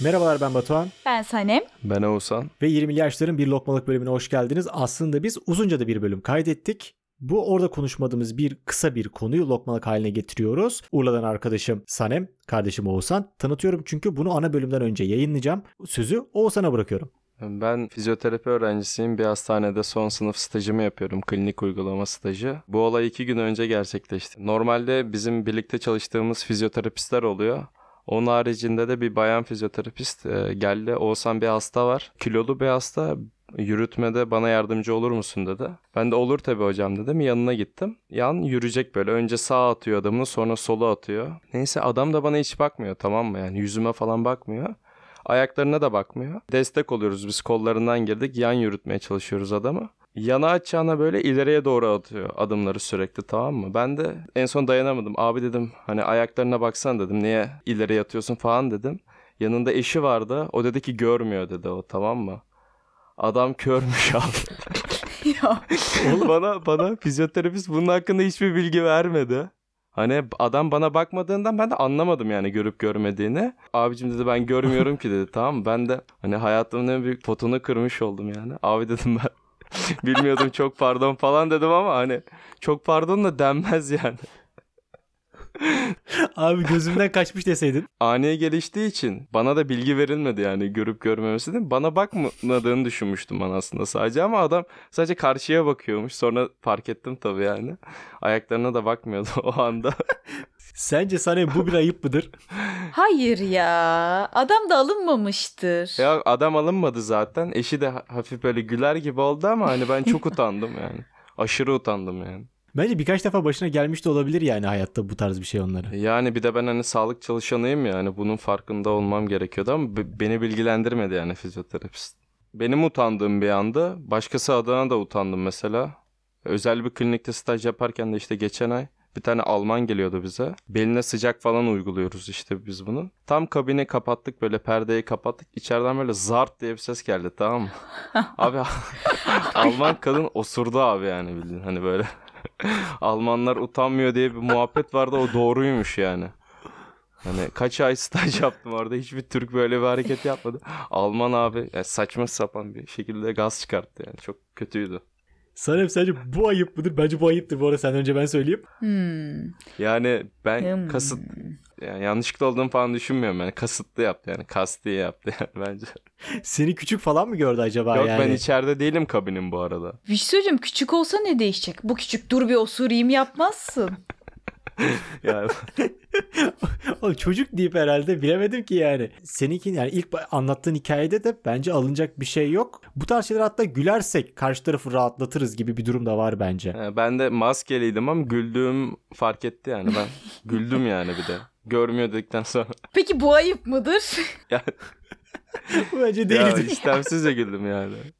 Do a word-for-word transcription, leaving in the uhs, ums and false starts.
Merhabalar, ben Batuhan. Ben Sanem. Ben Oğuzhan. Ve yirmili yaşların bir lokmalık bölümüne hoş geldiniz. Aslında biz uzunca da bir bölüm kaydettik. Bu orada konuşmadığımız bir kısa bir konuyu lokmalık haline getiriyoruz. Urla'dan arkadaşım Sanem, kardeşim Oğuzhan. Tanıtıyorum çünkü bunu ana bölümden önce yayınlayacağım. Sözü Oğuzhan'a bırakıyorum. Ben fizyoterapi öğrencisiyim. Bir hastanede son sınıf stajımı yapıyorum. Klinik uygulama stajı. Bu olay iki gün önce gerçekleşti. Normalde bizim birlikte çalıştığımız fizyoterapistler oluyor. Onun haricinde de bir bayan fizyoterapist geldi. Oğuzhan bir hasta var. Kilolu bir hasta. Yürütmede bana yardımcı olur musun dedi. Ben de olur tabii hocam dedim. Yanına gittim. Yan yürüyecek böyle. Önce sağa atıyor adamını, sonra sola atıyor. Neyse adam da bana hiç bakmıyor, tamam mı? Yani yüzüme falan bakmıyor. Ayaklarına da bakmıyor. Destek oluyoruz biz, kollarından girdik. Yan yürütmeye çalışıyoruz adamı. Yana açacağına böyle ileriye doğru atıyor adımları sürekli, tamam mı? Ben de en son dayanamadım. Abi dedim, hani ayaklarına baksan dedim. Niye ileriye atıyorsun falan dedim. Yanında eşi vardı. O dedi ki görmüyor dedi o, tamam mı? Adam körmüş abi. Ya. bana, bana fizyoterapist bunun hakkında hiçbir bilgi vermedi. Hani adam bana bakmadığından ben de anlamadım yani görüp görmediğini. Abicim dedi ben görmüyorum ki dedi, tamam mı? Ben de hani hayatımın en büyük potunu kırmış oldum yani. Abi dedim ben bilmiyordum, çok pardon falan dedim ama hani çok pardon da denmez yani. Abi gözümden kaçmış deseydin. Aniye geliştiği için bana da bilgi verilmedi yani görüp görmemesi değil mi? Bana bakmadığını düşünmüştüm ben aslında sadece, ama adam sadece karşıya bakıyormuş. Sonra fark ettim tabii yani. Ayaklarına da bakmıyordu o anda. Sence sana bu bir ayıp mıdır? Hayır ya. Adam da alınmamıştır. Ya adam alınmadı zaten. Eşi de hafif böyle güler gibi oldu ama hani ben çok utandım yani. Aşırı utandım yani. Bence birkaç defa başına gelmiş de olabilir yani hayatta bu tarz bir şey onlara. Yani bir de ben hani sağlık çalışanıyım ya, yani bunun farkında olmam gerekiyordu ama b- beni bilgilendirmedi yani fizyoterapist. Benim utandığım bir anda, başkası adına da utandım mesela. Özel bir klinikte staj yaparken de işte geçen ay bir tane Alman geliyordu bize. Beline sıcak falan uyguluyoruz işte biz bunu. Tam kabini kapattık, böyle perdeyi kapattık. İçeriden böyle zart diye bir ses geldi, tamam mı? Abi Alman kadın osurdu abi yani bildiğin hani böyle. Almanlar utanmıyor diye bir muhabbet vardı, o doğruymuş yani. Hani kaç ay staj yaptım orada, hiçbir Türk böyle bir hareket yapmadı. Alman abi yani saçma sapan bir şekilde gaz çıkarttı yani, çok kötüydü. Sanem sence bu ayıp mıdır? Bence bu ayıptır bu arada, senden önce ben söyleyeyim. Hmm. Yani ben hmm. kasıt yani yanlışlıkla olduğunu falan düşünmüyorum yani, kasıtlı yaptı yani, kasti yaptı yani bence. Seni küçük falan mı gördü acaba? Yok, yani? Yok ben içeride değilim kabinin bu arada. Bir şey söyleyeceğim, küçük olsa ne değişecek? Bu küçük, dur bir osurayım yapmazsın. Yani... Oğlum çocuk deyip herhalde bilemedim ki yani. Seninki yani ilk anlattığın hikayede de bence alınacak bir şey yok. Bu tarz şeyler, hatta gülersek karşı tarafı rahatlatırız gibi bir durum da var bence. Ben de maskeliydim ama güldüğüm fark etti yani, ben güldüm yani bir de. Görmüyor dedikten sonra. Peki bu ayıp mıdır? Yani... Bence değildir. Ya istemsizce güldüm yani.